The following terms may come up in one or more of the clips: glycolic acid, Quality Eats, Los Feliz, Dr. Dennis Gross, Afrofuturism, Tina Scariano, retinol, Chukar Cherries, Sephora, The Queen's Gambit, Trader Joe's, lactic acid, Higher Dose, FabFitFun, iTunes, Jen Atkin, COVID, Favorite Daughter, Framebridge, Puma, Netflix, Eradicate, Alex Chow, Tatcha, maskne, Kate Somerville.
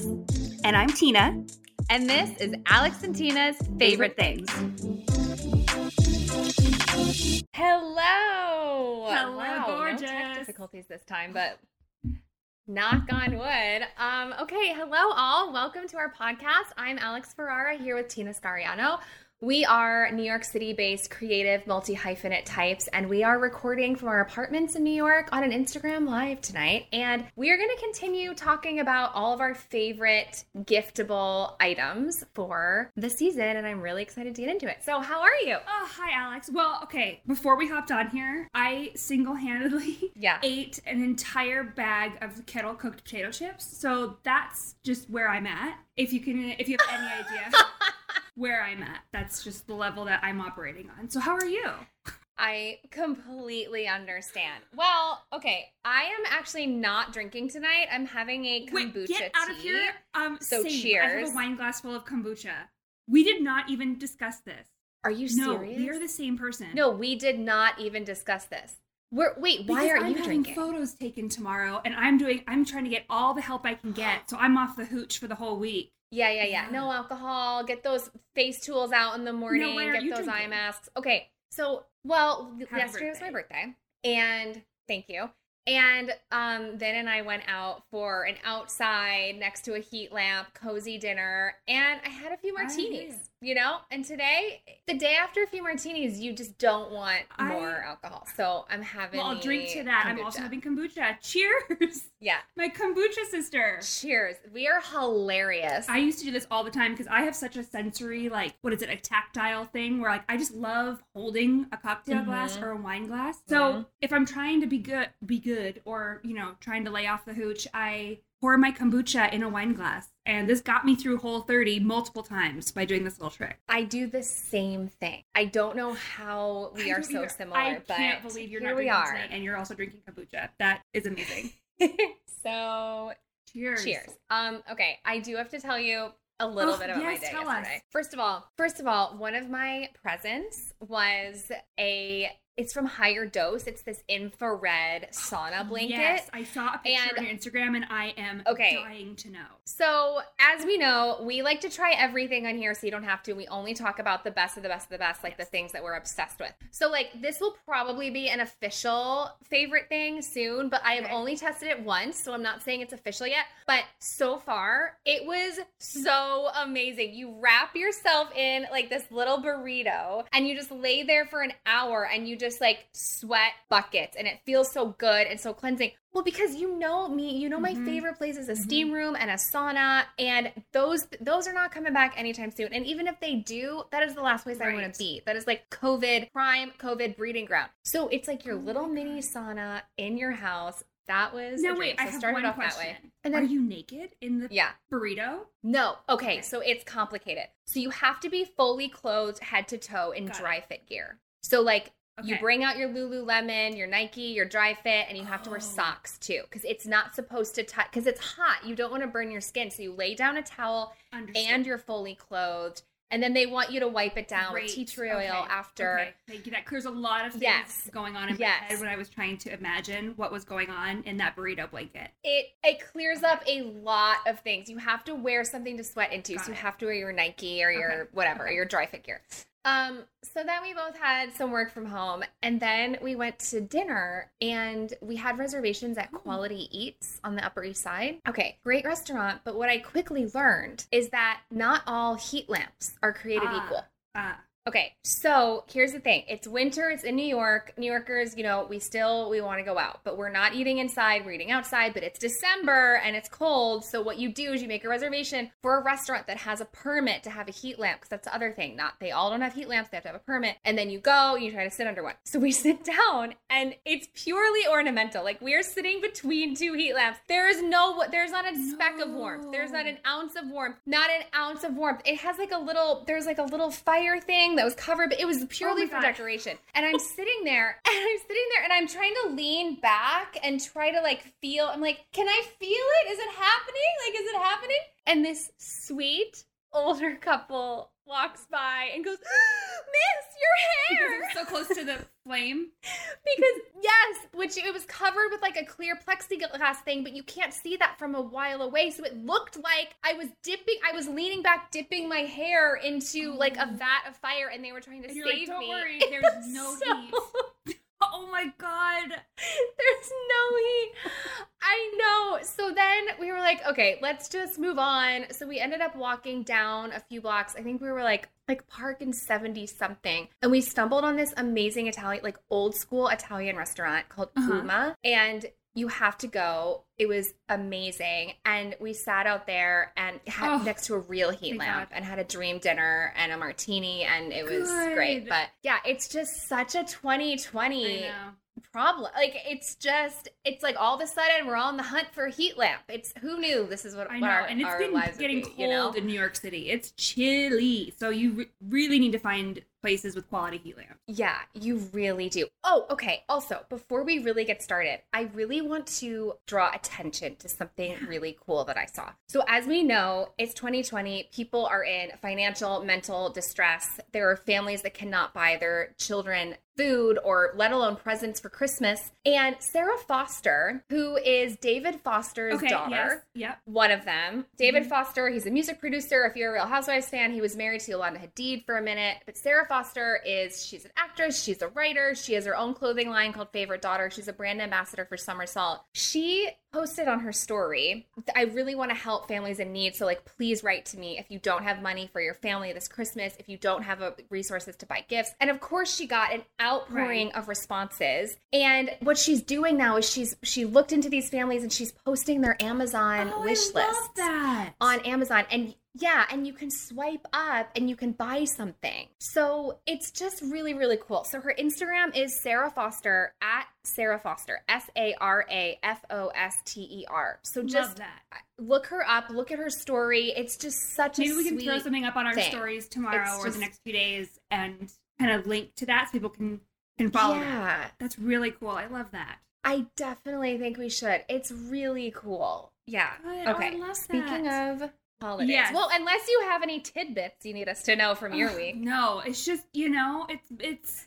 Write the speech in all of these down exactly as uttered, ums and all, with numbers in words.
Alex. And I'm Tina. And this is Alex and Tina's Favorite Things. Hello. Hello, wow, gorgeous. No tech difficulties this time, but knock on wood. Um, okay, hello all. Welcome to our podcast. I'm Alex Ferrara here with Tina Scariano. We are New York City-based creative multi-hyphenate types, and we are recording from our apartments in New York on an Instagram Live tonight. And we are going to continue talking about all of our favorite giftable items for the season, and I'm really excited to get into it. So how are you? Oh, hi, Alex. Well, okay, before we hopped on here, I single-handedly yeah. ate an entire bag of kettle-cooked potato chips. So that's just where I'm at, if you can, if you have any idea. Where I'm at. That's just the level that I'm operating on. So how are you? I completely understand. Well, okay, I am actually not drinking tonight. I'm having a kombucha Wait, get tea. Out of here. Um, so same. Cheers. I have a wine glass full of kombucha. We did not even discuss this. Are you serious? No, we are the same person. No, we did not even discuss this. We're, wait, why aren't you drinking? I'm having photos taken tomorrow, and I'm doing. I'm trying to get all the help I can get, so I'm off the hooch for the whole week. Yeah, yeah, yeah. No alcohol. Get those face tools out in the morning. No, get those drinking? Eye masks. Okay. So, well, Happy yesterday birthday. was my birthday. And thank you. And um, then and I went out for an outside next to a heat lamp, cozy dinner. And I had a few martinis, I, you know? And today, the day after a few martinis, you just don't want I, more alcohol. So I'm having Well, I'll drink to that. Kombucha. I'm also having kombucha. Cheers. Yeah. My kombucha sister. Cheers. We are hilarious. I used to do this all the time because I have such a sensory, like, what is it, a tactile thing where, like, I just love holding a cocktail mm-hmm. glass or a wine glass. So mm-hmm. if I'm trying to be good, be good. Good, or, you know, trying to lay off the hooch, I pour my kombucha in a wine glass. And this got me through Whole thirty multiple times by doing this little trick. I do the same thing. I don't know how we are so either. similar, I but I can't believe you're not drinking tonight and you're also drinking kombucha. That is amazing. So, cheers. Cheers. Um, okay, I do have to tell you a little oh, bit about yes, my day yesterday. Us. First of all, first of all, one of my presents was a It's from Higher Dose. It's this infrared sauna blanket. Yes, I saw a picture and, on your Instagram, and I am okay. dying to know. So, as we know, we like to try everything on here, so you don't have to. We only talk about the best of the best of the best, like yes. the things that we're obsessed with. So, like, this will probably be an official favorite thing soon, but I have okay. only tested it once, so I'm not saying it's official yet. But so far, it was so amazing. You wrap yourself in, like, this little burrito, and you just lay there for an hour, and you just just like sweat buckets, and it feels so good and so cleansing. Well, because you know me, you know my mm-hmm. favorite place is a mm-hmm. steam room and a sauna, and those those are not coming back anytime soon. And even if they do, that is the last place right. I want to be. That is like COVID, prime COVID breeding ground. So it's like your oh little mini sauna in your house. That was no wait. So I have one off question. That way. And then, are you naked in the yeah. burrito? No. Okay, okay, so it's complicated. So you have to be fully clothed, head to toe, in Got dry it. fit gear. So like. Okay. You bring out your Lululemon, your Nike, your Dry Fit, and you have oh. to wear socks too, because it's not supposed to touch, because it's hot. You don't want to burn your skin. So you lay down a towel Understood. and you're fully clothed. And then they want you to wipe it down Great. with tea tree oil okay. after. Okay. Thank you. That clears a lot of things yes. going on in yes. my head when I was trying to imagine what was going on in that burrito blanket. It it clears okay. up a lot of things. You have to wear something to sweat into. Got so it. you have to wear your Nike or your okay. whatever, okay. or your Dry Fit gear. Um, so then we both had some work from home, and then we went to dinner, and we had reservations at Quality Eats on the Upper East Side. Okay. Great restaurant. But what I quickly learned is that not all heat lamps are created uh, equal. Uh. Okay. So here's the thing. It's winter. It's in New York. New Yorkers, you know, we still, we want to go out, but we're not eating inside. We're eating outside, but it's December and it's cold. So what you do is you make a reservation for a restaurant that has a permit to have a heat lamp. Cause that's the other thing. Not, they all don't have heat lamps. They have to have a permit. And then you go, you try to sit under one. So we sit down, and it's purely ornamental. Like, we are sitting between two heat lamps. There is no, there's not a speck no. of warmth. There's not an ounce of warmth, not an ounce of warmth. It has like a little, there's like a little fire thing that was covered, but it was purely oh for decoration. And I'm sitting there and I'm sitting there and I'm trying to lean back and try to like feel, I'm like, can I feel it? Is it happening? Like, is it happening? And this sweet older couple walks by and goes, "Miss, your hair!" Because it was so close to the flame. Because, yes, which it was covered with like a clear plexiglass thing, but you can't see that from a while away. So it looked like I was dipping, I was leaning back, dipping my hair into oh. like a vat of fire, and they were trying to and save you're like, Don't me. Don't worry, there's no heat. Oh my God. There's no heat. I know. So then we were like, okay, let's just move on. So we ended up walking down a few blocks. I think we were like, like Park and seventy something. And we stumbled on this amazing Italian, like old school Italian restaurant called Puma. Uh-huh. And you have to go. It was amazing. And we sat out there and had oh, next to a real heat lamp God. and had a dream dinner and a martini. And it was Good. great. But yeah, it's just such a twenty twenty problem. Like, it's just, it's like all of a sudden we're on the hunt for a heat lamp. It's who knew this is what, I know. what our, and it's our been lives getting would be, cold you know? in New York City. It's chilly. So you re- really need to find places with quality heat lamps. Yeah, you really do. Oh, okay. Also, before we really get started, I really want to draw attention to something really cool that I saw. So as we know, it's twenty twenty. People are in financial, mental distress. There are families that cannot buy their children food or let alone presents for Christmas. And Sarah Foster, who is David Foster's okay, daughter, yes, yep. one of them. David mm-hmm. Foster, he's a music producer. If you're a Real Housewives fan, he was married to Yolanda Hadid for a minute. But Sarah Foster is, she's an actress, she's a writer, she has her own clothing line called Favorite Daughter. She's a brand ambassador for Somersault. She posted on her story, I really want to help families in need. So like, please write to me if you don't have money for your family this Christmas, if you don't have a, resources to buy gifts. And of course she got an outpouring right. of responses. And what she's doing now is she's, she looked into these families and she's posting their Amazon oh, wish I love lists that. on Amazon. And yeah, and you can swipe up and you can buy something. So it's just really, really cool. So her Instagram is Sarah Foster, at Sarah Foster, S A R A F O S T E R. So just look her up, look at her story. It's just such a sweet Maybe we can throw something up on our thing. stories tomorrow it's or just, the next few days and kind of link to that so people can, can follow yeah. that. That's really cool. I love that. I definitely think we should. It's really cool. Yeah. Good. Okay. Oh, I love Speaking that. of... holidays. Yes. Well, unless you have any tidbits you need us to know from your oh, week. No, it's just, you know, it's, it's.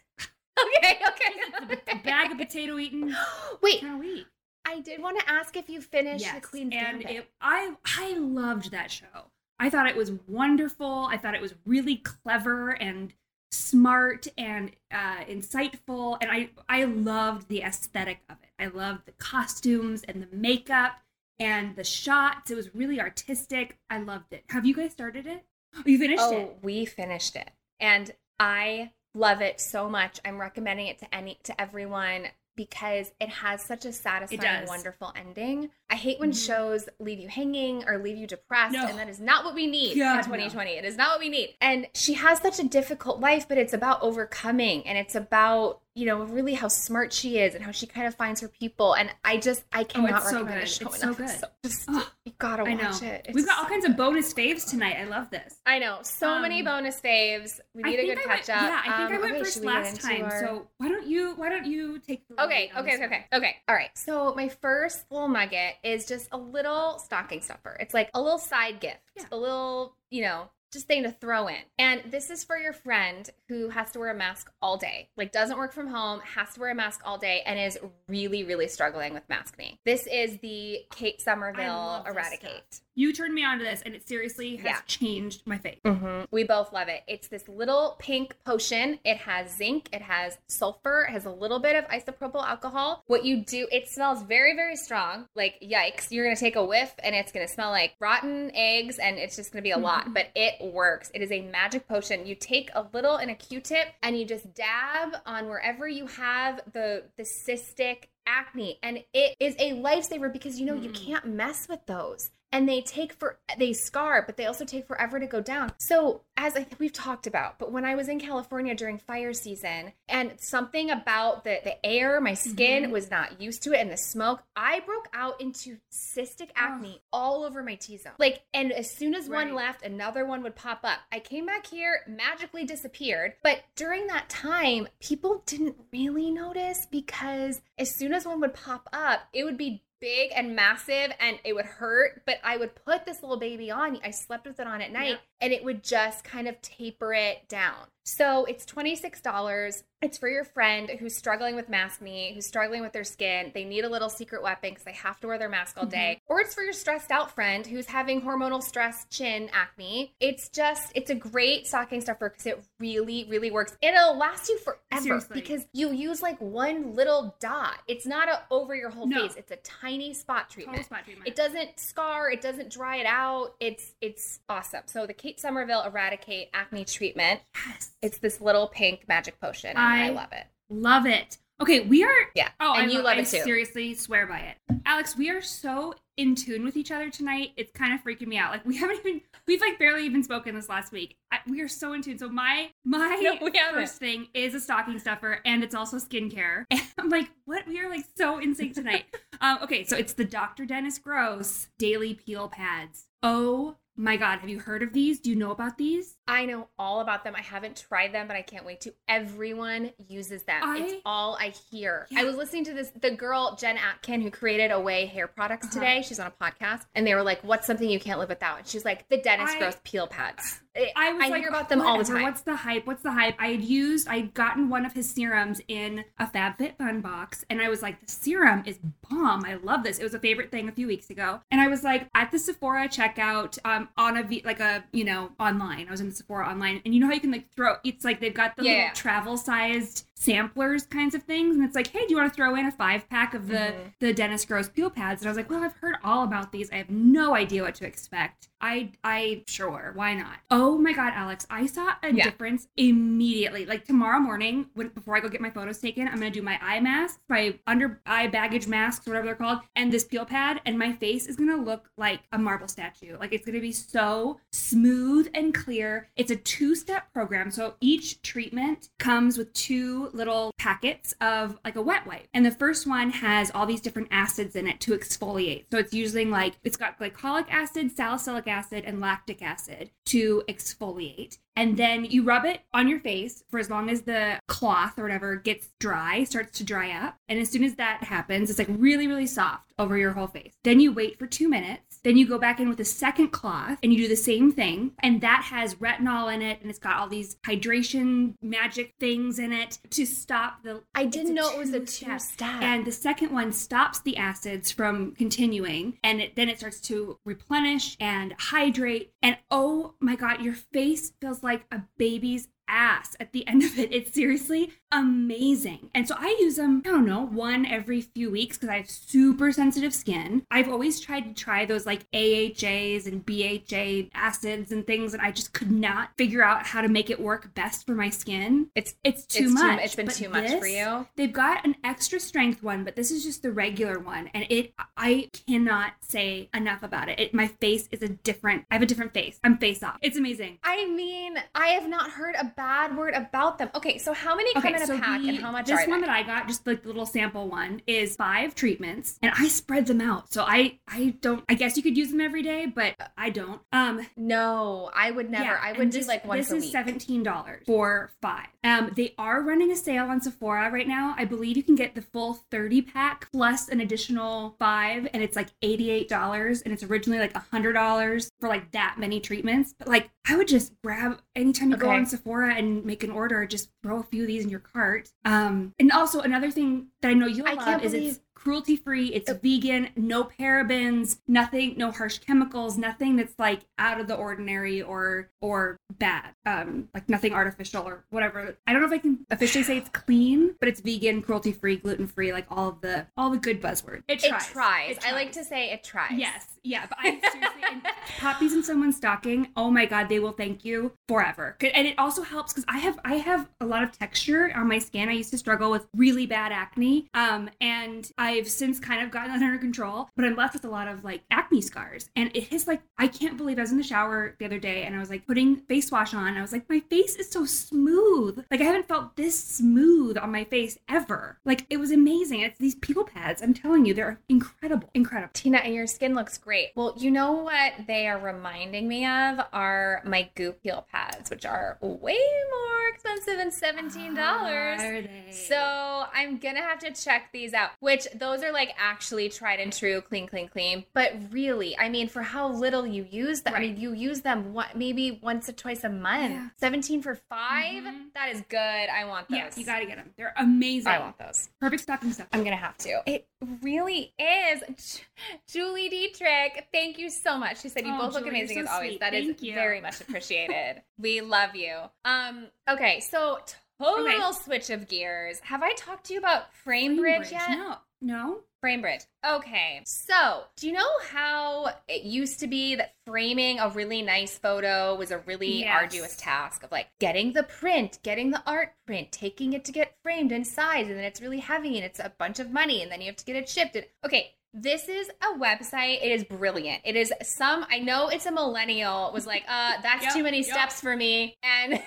Okay, okay. It's a bag of potato eating. Wait. Kind of week. I did want to ask if you finished yes, The Queen's Gambit. And it, I, I loved that show. I thought it was wonderful. I thought it was really clever and smart and uh, insightful. And I, I loved the aesthetic of it. I loved the costumes and the makeup. And the shots, it was really artistic. I loved it. Have you guys started it? Oh, you finished oh, it? Oh, we finished it. And I love it so much. I'm recommending it to any to everyone because it has such a satisfying, wonderful ending. I hate when mm-hmm. shows leave you hanging or leave you depressed. No. And that is not what we need God, in twenty twenty. No. It is not what we need. And she has such a difficult life, but it's about overcoming. And it's about... you know, really how smart she is and how she kind of finds her people. And I just, I cannot oh, recommend it. It's so good. It's so good. It's so, just, oh, you gotta watch it. It's We've got so all kinds good. of bonus faves tonight. I love this. I know. So um, many bonus faves. We need I a good catch up. Yeah, I think um, I went okay, first last time. Our... So why don't you, why don't you take the Okay, okay, okay, okay, okay. All right. So my first little nugget is just a little stocking stuffer. It's like a little side gift, yeah. a little, you know, just thing to throw in. And this is for your friend who has to wear a mask all day, like doesn't work from home, has to wear a mask all day, and is really, really struggling with mask knee. This is the Kate Somerville Eradicate. You turned me on to this, and it seriously has yeah. changed my face. Mm-hmm. We both love it. It's this little pink potion. It has zinc. It has sulfur. It has a little bit of isopropyl alcohol. What you do, it smells very, very strong. Like, yikes. You're going to take a whiff, and it's going to smell like rotten eggs, and it's just going to be a mm-hmm. lot. But it works. It is a magic potion. You take a little in a Q-tip, and you just dab on wherever you have the, the cystic acne. And it is a lifesaver because, you know, mm. you can't mess with those. And they take for, they scar, but they also take forever to go down. So as I think we've talked about, but when I was in California during fire season and something about the, the air, my skin mm-hmm. was not used to it and the smoke, I broke out into cystic acne oh. all over my T-zone. Like, and as soon as right. one left, another one would pop up. I came back here, magically disappeared. But during that time, people didn't really notice because as soon as one would pop up, it would be big and massive and it would hurt, but I would put this little baby on. I slept with it on at night, yeah. and it would just kind of taper it down. So it's twenty-six dollars. It's for your friend who's struggling with maskne, who's struggling with their skin. They need a little secret weapon because they have to wear their mask all day. Mm-hmm. Or it's for your stressed out friend who's having hormonal stress, chin, acne. It's just, it's a great stocking stuffer because it really, really works. It'll last you forever. Seriously. Because you use like one little dot. It's not a, over your whole no. face. It's a tiny spot treatment. Total spot treatment. It doesn't scar. It doesn't dry it out. It's, it's awesome. So the Kate Somerville Eradicate Acne Treatment. Yes. It's this little pink magic potion. Um, I love it. Love it. Okay, we are... Yeah, oh, and I you lo- love it too. I seriously swear by it. Alex, we are so in tune with each other tonight. It's kind of freaking me out. Like, we haven't even... We've, like, barely even spoken this last week. I, we are so in tune. So my my no, first haven't. thing is a stocking stuffer, and it's also skincare. And I'm like, what? We are, like, so in sync tonight. um, okay, so it's the Doctor Dennis Gross Daily Peel Pads. Oh... My God, have you heard of these? Do you know about these? I know all about them. I haven't tried them, but I can't wait to. Everyone uses them. I, it's all I hear. Yeah. I was listening to this, the girl, Jen Atkin, who created Away Hair Products uh-huh. today. She's on a podcast. And they were like, what's something you can't live without? And she's like, the Dennis I, Gross peel pads. I, I, was I like, hear about them whatever. all the time. What's the hype? What's the hype? I had used, I had gotten one of his serums in a FabFitFun box. And I was like, the serum is bomb. I love this. It was a favorite thing a few weeks ago. And I was like, at the Sephora checkout, um, on a, like a, you know, online. I was in Sephora online. And you know how you can like throw, it's like they've got the yeah. little travel sized samplers kinds of things. And it's like, hey, do you want to throw in a five pack of the, mm-hmm. the Dennis Gross peel pads? And I was like, well, I've heard all about these. I have no idea what to expect. I, I, sure, why not? Oh my God, Alex, I saw a yeah. difference immediately. Like tomorrow morning, when, before I go get my photos taken, I'm going to do my eye masks, my under eye baggage masks, whatever they're called, and this peel pad. And my face is going to look like a marble statue. Like it's going to be so smooth and clear. It's a two-step program. So each treatment comes with two little packets of like a wet wipe. And the first one has all these different acids in it to exfoliate. So it's using like, it's got glycolic acid, salicylic acid and lactic acid to exfoliate. And then you rub it on your face for as long as the cloth or whatever gets dry, starts to dry up. And as soon as that happens, it's like really, really soft over your whole face. Then you wait for two minutes. Then you go back in with a second cloth and you do the same thing. And that has retinol in it. And it's got all these hydration magic things in it to stop the... I didn't know it was a two-step. Step. And the second one stops the acids from continuing. And it, then it starts to replenish and hydrate. And oh my God, your face feels like... like a baby's ass at the end of it. It's seriously amazing. And so I use them, I don't know, one every few weeks because I have super sensitive skin. I've always tried to try those like A H As and B H A acids and things, and I just could not figure out how to make it work best for my skin. It's it's too it's much. Too, it's been but too much this, for you. They've got an extra strength one, but this is just the regular one. And it, I cannot say enough about it. it. My face is a different, I have a different face. I'm face off. It's amazing. I mean, I have not heard a bad word about them. Okay, so how many okay, come in so a pack the, and how much are they? This one that I got, just like the little sample one, is five treatments and I spread them out. So I, I don't, I guess you could use them every day, but I don't. Um, No, I would never. Yeah, I would do this, like once a week. This is seventeen dollars for five. Um, They are running a sale on Sephora right now. I believe you can get the full thirty pack plus an additional five and it's like eighty-eight dollars and it's originally like one hundred dollars for like that many treatments. But like I would just grab anytime you okay. go on Sephora and make an order, just throw a few of these in your cart. Um, and also another thing that I know you'll I love is believe- it's cruelty-free, it's oh. vegan, no parabens, nothing, no harsh chemicals, nothing that's like out of the ordinary or or bad, um, like nothing artificial or whatever. I don't know if I can officially say it's clean, but it's vegan, cruelty-free, gluten-free, like all of the all the good buzzwords. It tries. It tries. It tries. I like to say it tries. Yes. Yeah, but I seriously, and pop these in someone's stocking, oh my God, they will thank you forever. And it also helps because I have I have a lot of texture on my skin. I used to struggle with really bad acne, um, and I've since kind of gotten that under control, but I'm left with a lot of like acne scars. And it is like, I can't believe I was in the shower the other day and I was like putting face wash on. And I was like, my face is so smooth. Like I haven't felt this smooth on my face ever. Like it was amazing. It's these peel pads. I'm telling you, they're incredible. Incredible. Tina, and your skin looks great. Well, you know what they are reminding me of are my Goop peel pads, which are way more expensive than seventeen dollars. Oh, are they? So I'm going to have to check these out, which those are like actually tried and true, clean, clean, clean. But really, I mean, for how little you use them, right. I mean, you use them what, maybe once or twice a month. Yeah. seventeen for five Mm-hmm. That is good. I want those. Yes, you got to get them. They're amazing. I want those. Perfect stocking stuff. I'm going to have to. It really is. Julie Dietrich, thank you so much. She said you oh, both Julie, look amazing so as always. Sweet. That thank is you. Very much appreciated. We love you. Um. Okay, so... Total okay. switch of gears. Have I talked to you about Framebridge yet? No. No? Framebridge. Okay. So, do you know how it used to be that framing a really nice photo was a really yes. arduous task of like getting the print, getting the art print, taking it to get framed in size, and then it's really heavy and it's a bunch of money and then you have to get it shipped. And, okay. This is a website. It is brilliant. It is some, I know it's a millennial, was like, uh, that's yep, too many yep. steps for me. And...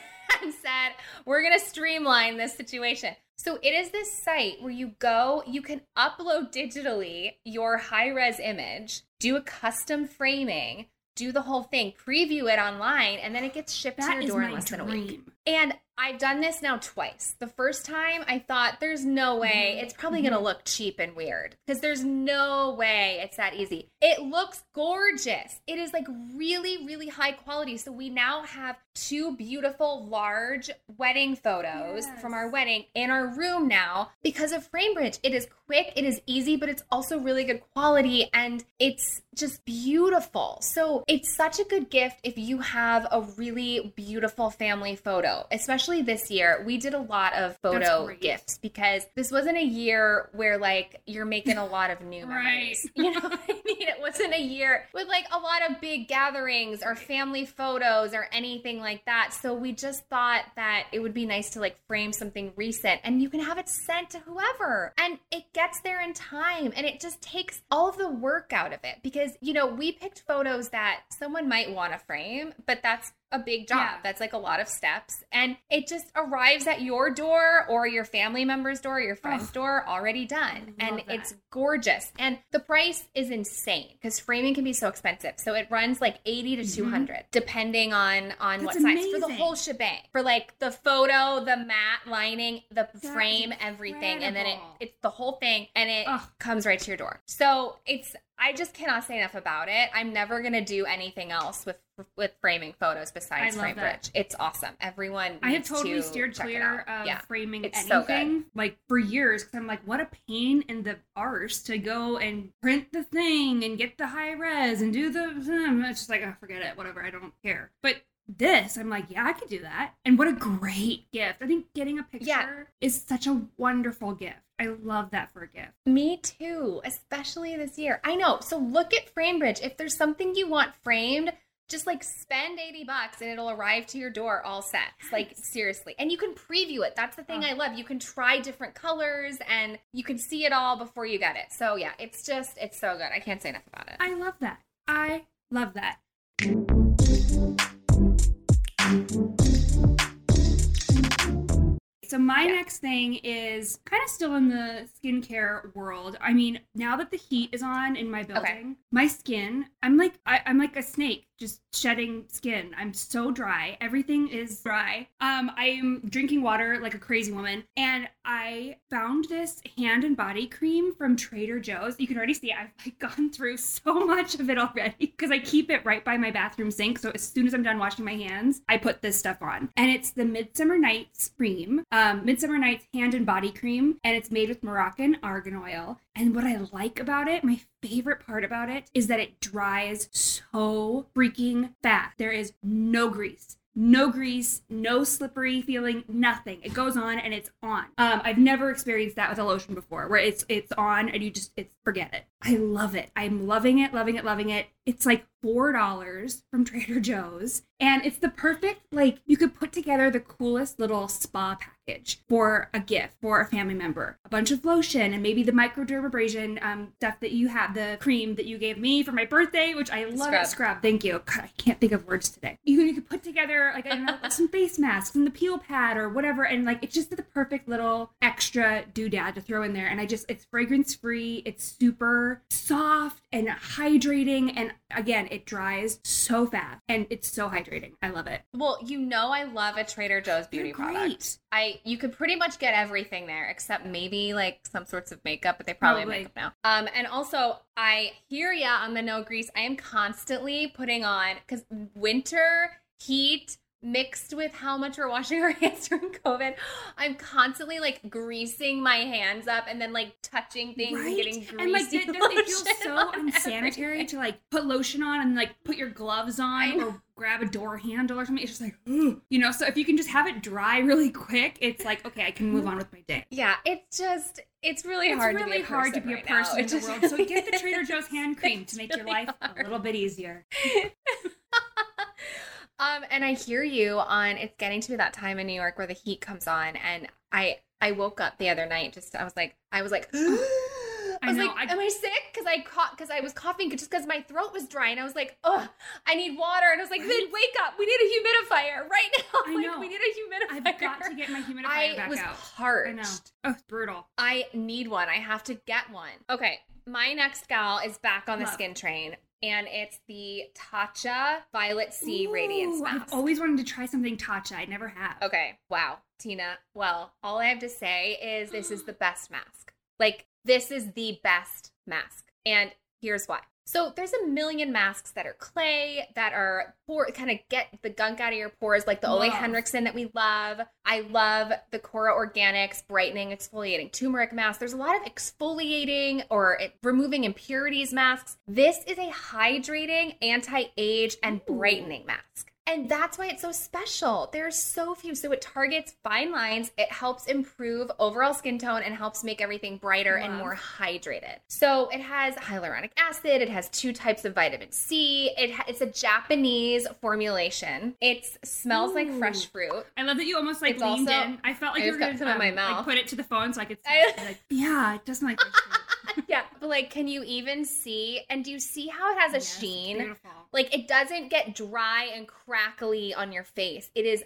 and said, we're going to streamline this situation. So it is this site where you go, you can upload digitally your high-res image, do a custom framing, do the whole thing, preview it online, and then it gets shipped that to your door in less dream. than a week. And I've done this now twice. The first time I thought, there's no way. It's probably going to look cheap and weird because there's no way it's that easy. It looks gorgeous. It is like really, really high quality. So we now have two beautiful large wedding photos yes. from our wedding in our room now because of Framebridge. It is quick. It is easy, but it's also really good quality and it's just beautiful. So it's such a good gift if you have a really beautiful family photo, especially this year, we did a lot of photo gifts because this wasn't a year where like you're making a lot of new memories. Right. You know what I mean? It wasn't a year with like a lot of big gatherings or family photos or anything like that. So we just thought that it would be nice to like frame something recent and you can have it sent to whoever and it gets there in time and it just takes all of the work out of it because, you know, we picked photos that someone might want to frame, but that's a big job. Yeah. That's like a lot of steps. And it just arrives at your door or your family member's door, or your friend's oh, door already done. And that. It's gorgeous. And the price is insane because framing can be so expensive. So it runs like eighty to two hundred mm-hmm. depending on, on what size. For the whole shebang. For like the photo, the mat lining, the that frame, everything. And then it it's the whole thing and it oh. comes right to your door. So it's, I just cannot say enough about it. I'm never going to do anything else with with framing photos besides Framebridge. It's awesome. Everyone needs I have totally to steered clear of yeah. framing it's anything so like for years because I'm like, what a pain in the arse to go and print the thing and get the high res and do the... It's just like, oh, forget it. Whatever. I don't care. But this, I'm like, yeah, I could do that. And what a great gift. I think getting a picture yeah. is such a wonderful gift. I love that for a gift. Me too, especially this year. I know. So look at Framebridge. If there's something you want framed... just like spend eighty bucks and it'll arrive to your door all set. Yes. Like seriously. And you can preview it. That's the thing oh. I love. You can try different colors and you can see it all before you get it. So yeah, it's just, it's so good. I can't say enough about it. I love that. I love that. So my yeah. next thing is kind of still in the skincare world. I mean, now that the heat is on in my building, okay. my skin, I'm like, I, I'm like a snake just shedding skin. I'm so dry. Everything is dry. Um, I am drinking water like a crazy woman. And I found this hand and body cream from Trader Joe's. You can already see I've like gone through so much of it already because I keep it right by my bathroom sink. So as soon as I'm done washing my hands, I put this stuff on. And it's the Midsummer Night's Cream. Um, Midsummer Night's Hand and Body Cream, and it's made with Moroccan argan oil. And what I like about it, my favorite part about it, is that it dries so freaking fast. There is no grease. No grease, no slippery feeling, nothing. It goes on and it's on. Um, I've never experienced that with a lotion before where it's it's on and you just, it's forget it. I love it. I'm loving it, loving it, loving it. It's like four dollars from Trader Joe's. And it's the perfect, like, you could put together the coolest little spa package for a gift, for a family member. A bunch of lotion and maybe the microdermabrasion um, stuff that you have, the cream that you gave me for my birthday, which I love. Scrub. Scrub. Thank you. God, I can't think of words today. You, you could put together, like, I don't know, some face masks and the peel pad or whatever. And, like, it's just the perfect little extra doodad to throw in there. And I just, it's fragrance-free. It's super super soft and hydrating. And again, it dries so fast and it's so hydrating. I love it. Well, you know I love a Trader Joe's beauty product. I you could pretty much get everything there except maybe like some sorts of makeup, but they probably, probably. have makeup now. Um, and also I hear ya on the no grease. I am constantly putting on, because winter heat mixed with how much we're washing our hands during COVID, I'm constantly like greasing my hands up and then like touching things, right? And getting greasy. And like, don't they feel so unsanitary everything. To like put lotion on and like put your gloves on or grab a door handle or something? It's just like, mm. you know, so if you can just have it dry really quick, it's like, okay, I can move on with my day. Yeah, it's just, it's really it's hard, really to hard to be a right person now. in the world. So get the Trader Joe's hand cream to make really your life hard. a little bit easier. Um, and I hear you on, it's getting to be that time in New York where the heat comes on. And I, I woke up the other night, just, I was like, I was like, I was I know, like, I... am I sick? Cause I caught, cause I was coughing just cause my throat was dry and I was like, oh, I need water. And I was like, then wake up. We need a humidifier right now. I like, know. We need a humidifier. I've got to get my humidifier I back out. I was parched. I know. Oh, it's brutal. I need one. I have to get one. Okay. My next gal is back on Love. the skin train. And it's the Tatcha Violet C Ooh, Radiance Mask. I've always wanted to try something Tatcha. I never have. Okay. Wow, Tina. Well, all I have to say is this is the best mask. Like, this is the best mask. And here's why. So there's a million masks that are clay, that are pour, kind of get the gunk out of your pores, like the Ole love. Henriksen that we love. I love the Cora Organics Brightening Exfoliating Turmeric Mask. There's a lot of exfoliating or it, removing impurities masks. This is a hydrating, anti-age, and brightening Ooh. mask. And that's why it's so special. There are so few. So it targets fine lines. It helps improve overall skin tone and helps make everything brighter Love. and more hydrated. So it has hyaluronic acid. It has two types of vitamin C. It ha- it's a Japanese formulation. It smells Ooh. like fresh fruit. I love that you almost like it's leaned also, in. I felt like I you were going to um, like, put it to the phone so I could smell I, it. Like, yeah, it doesn't like fresh fruit. Yeah, but like, can you even see? And do you see how it has a yes, sheen? Beautiful. Like, it doesn't get dry and crackly on your face. It is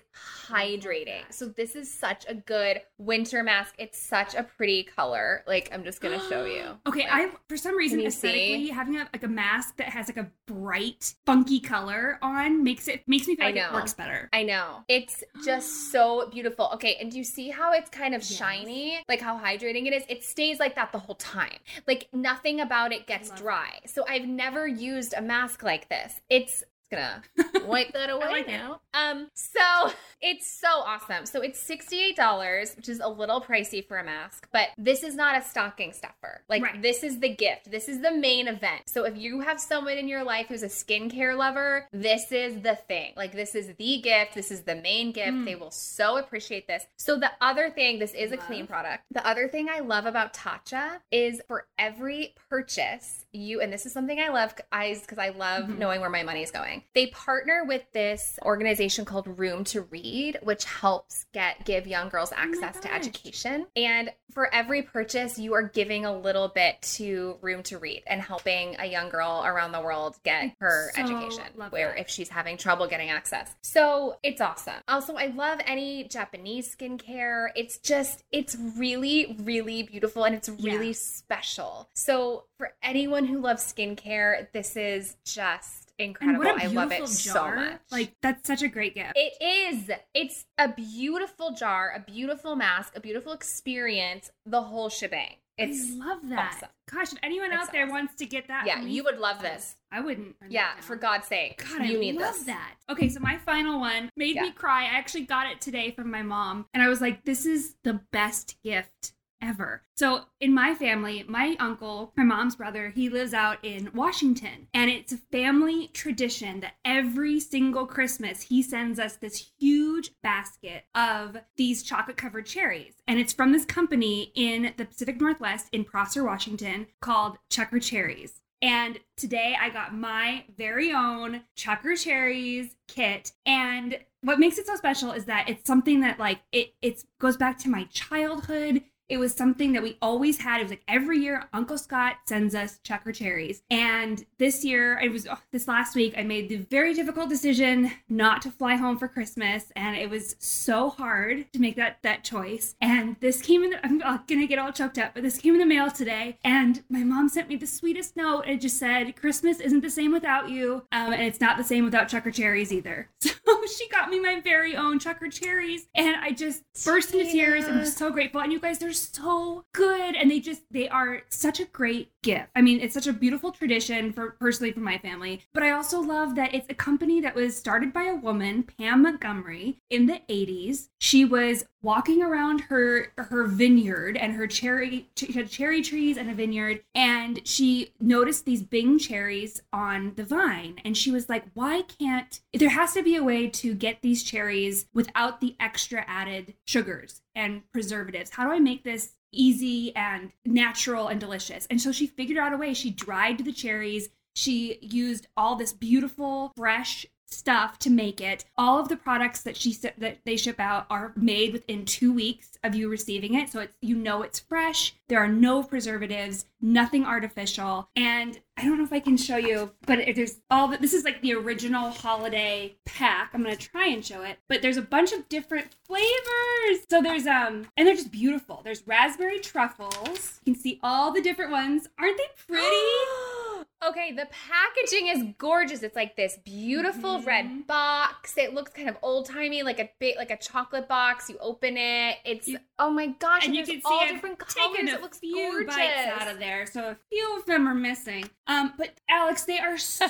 hydrating. So this is such a good winter mask. It's such a pretty color. Like, I'm just gonna show you. Okay, like, I for some reason aesthetically see? having a, like a mask that has like a bright, funky color on makes it makes me feel like it works better. I know. It's just so beautiful. Okay, and do you see how it's kind of yes. shiny? Like how hydrating it is. It stays like that the whole time. Like, nothing about it gets dry. It. So I've never used a mask like this. It's gonna wipe that away like now. It. Um, so it's so awesome. So it's sixty-eight dollars, which is a little pricey for a mask, but this is not a stocking stuffer. Like, right. this is the gift. This is the main event. So if you have someone in your life who's a skincare lover, this is the thing. Like, this is the gift. This is the main gift. Mm. They will so appreciate this. So the other thing, this is love. a clean product. The other thing I love about Tatcha is for every purchase you, and this is something I love, eyes, because I love mm-hmm. knowing where my money is going. They partner with this organization called Room to Read, which helps get give young girls access oh to education. And for every purchase, you are giving a little bit to Room to Read and helping a young girl around the world get her so education, where that. if she's having trouble getting access. So it's awesome. Also, I love any Japanese skincare. It's just, it's really, really beautiful and it's really yeah. special. So for anyone who loves skincare, this is just incredible. I love it jar. so much. Like, that's such a great gift. It is. It's a beautiful jar, a beautiful mask, a beautiful experience, the whole shebang. It's I love that. Awesome. Gosh, if anyone it's out there awesome. wants to get that. Yeah, me, you would love this. I wouldn't. Yeah, for God's sake. God, you I need love this. that. Okay, so my final one made yeah. me cry. I actually got it today from my mom, and I was like, this is the best gift ever. So in my family, my uncle, my mom's brother, he lives out in Washington, and it's a family tradition that every single Christmas he sends us this huge basket of these chocolate covered cherries. And it's from this company in the Pacific Northwest in Prosser, Washington, called Chukar Cherries. And today I got my very own Chukar Cherries kit. And what makes it so special is that it's something that like it it goes back to my childhood. It was something that we always had. It was like every year Uncle Scott sends us Chukar Cherries. And this year, it was oh, this last week, I made the very difficult decision not to fly home for Christmas. And it was so hard to make that, that choice. And this came in the, I'm going to get all choked up, but this came in the mail today. And my mom sent me the sweetest note. And it just said, Christmas isn't the same without you. Um, and it's not the same without Chukar Cherries either. So she got me my very own Chukar Cherries. And I just burst into tears. I'm so grateful. And you guys, there's so good, and they just they are such a great gift. I mean, it's such a beautiful tradition for personally for my family, but I also love that it's a company that was started by a woman, Pam Montgomery, in the eighties. She was walking around her her vineyard, and her cherry she had cherry trees and a vineyard, and she noticed these Bing cherries on the vine, and she was like, why can't there has to be a way to get these cherries without the extra added sugars and preservatives? How do I make this easy and natural and delicious? And so she figured out a way. She dried the cherries. She used all this beautiful, fresh stuff to make it. All of the products that she that they ship out are made within two weeks of you receiving it. So it's you know it's fresh. There are no preservatives, nothing artificial. And I don't know if I can show you, but there's all the, this is like the original holiday pack. I'm going to try and show it, but there's a bunch of different flavors. So there's, um, and they're just beautiful. There's raspberry truffles. You can see all the different ones. Aren't they pretty? Okay. The packaging is gorgeous. It's like this beautiful mm-hmm. red box. It looks kind of old timey, like a bit, like a chocolate box. You open it. It's, you, oh my gosh. And, and you can all see different I've colors. It looks few gorgeous. Bites out of there. So a few of them are missing. Um, but Alex, they are so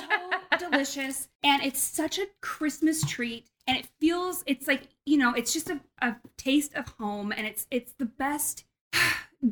delicious, and it's such a Christmas treat, and it feels, it's like, you know, it's just a, a taste of home, and it's, it's the best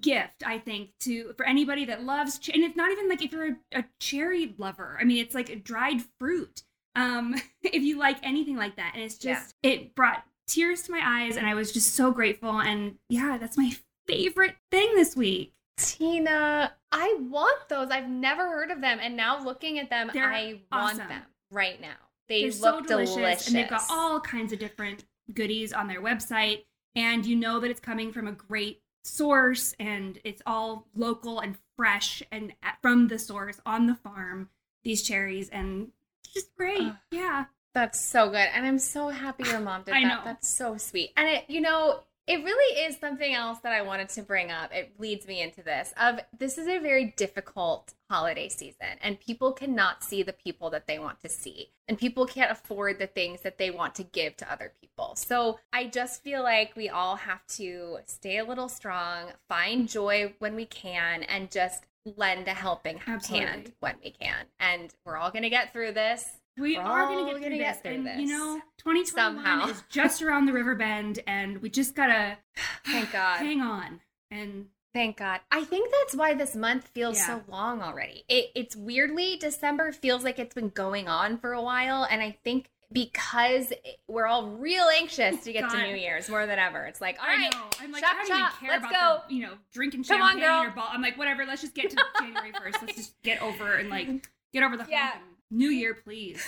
gift, I think, to, for anybody that loves, ch- and it's not even like if you're a, a cherry lover, I mean, it's like a dried fruit, um, if you like anything like that, and it's just, yeah. It brought tears to my eyes, and I was just so grateful, and yeah, that's my favorite thing this week. Tina, I want those. I've never heard of them. And now looking at them, They're I want awesome. them right now. They They're look so delicious, delicious. And they've got all kinds of different goodies on their website. And you know that it's coming from a great source. And it's all local and fresh and from the source on the farm, these cherries. And it's just great. Uh, yeah. That's so good. And I'm so happy your mom did I that. Know. That's so sweet. And, it, you know... It really is something else that I wanted to bring up. It leads me into this. Of this is a very difficult holiday season, and people cannot see the people that they want to see, and people can't afford the things that they want to give to other people. So I just feel like we all have to stay a little strong, find joy when we can, and just lend a helping Absolutely. hand when we can. And we're all going to get through this. We We're are going to get through this, get through and this. You know, twenty twenty-one Somehow. Is just around the river bend, and we just got to Thank God. hang on. And Thank God. I think that's why this month feels yeah. so long already. It, it's weirdly, December feels like it's been going on for a while, and I think because we're all real anxious to get God. to New Year's more than ever. It's like, all right, I'm like, shop, I don't shop, even care let's about the, you know, drinking Come champagne on, girl. or ball. I'm like, whatever, let's just get to January first. Let's just get over and like get over the hump. Yeah. New Year, please.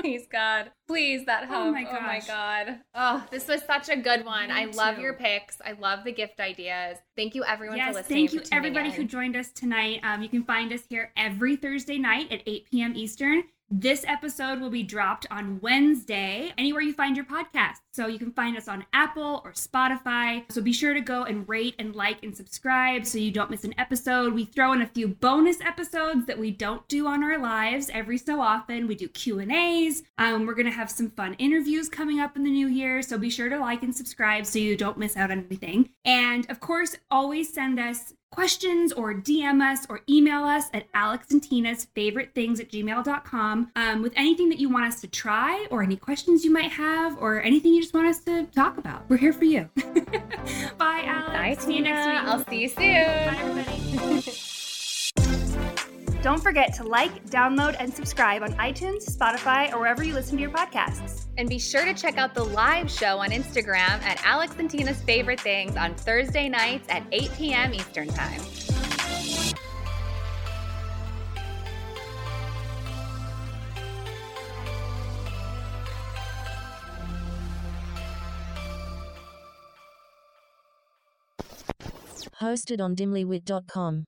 Please, God. Please, that help. Oh, my gosh. Oh, my God. Oh, this was such a good one. Me I love too. your picks. I love the gift ideas. Thank you, everyone, yes, for listening. Yes, thank you, everybody, in. who joined us tonight. Um, you can find us here every Thursday night at eight p.m. Eastern. This episode will be dropped on Wednesday, anywhere you find your podcast. So you can find us on Apple or Spotify. So be sure to go and rate and like and subscribe so you don't miss an episode. We throw in a few bonus episodes that we don't do on our lives every so often. We do Q and A's. Um, we're going to have some fun interviews coming up in the new year. So be sure to like and subscribe so you don't miss out on anything. And of course, always send us questions or D M us or email us at alex and tina's favorite things at gmail dot com um, with anything that you want us to try or any questions you might have or anything you just want us to talk about. We're here for you. Bye, Alex. Bye, Tina. See you next week. I'll see you soon. Bye, everybody. Don't forget to like, download, and subscribe on iTunes, Spotify, or wherever you listen to your podcasts. And be sure to check out the live show on Instagram at Alex and Tina's Favorite Things on Thursday nights at eight p.m. Eastern Time. Hosted on dimly wit dot com.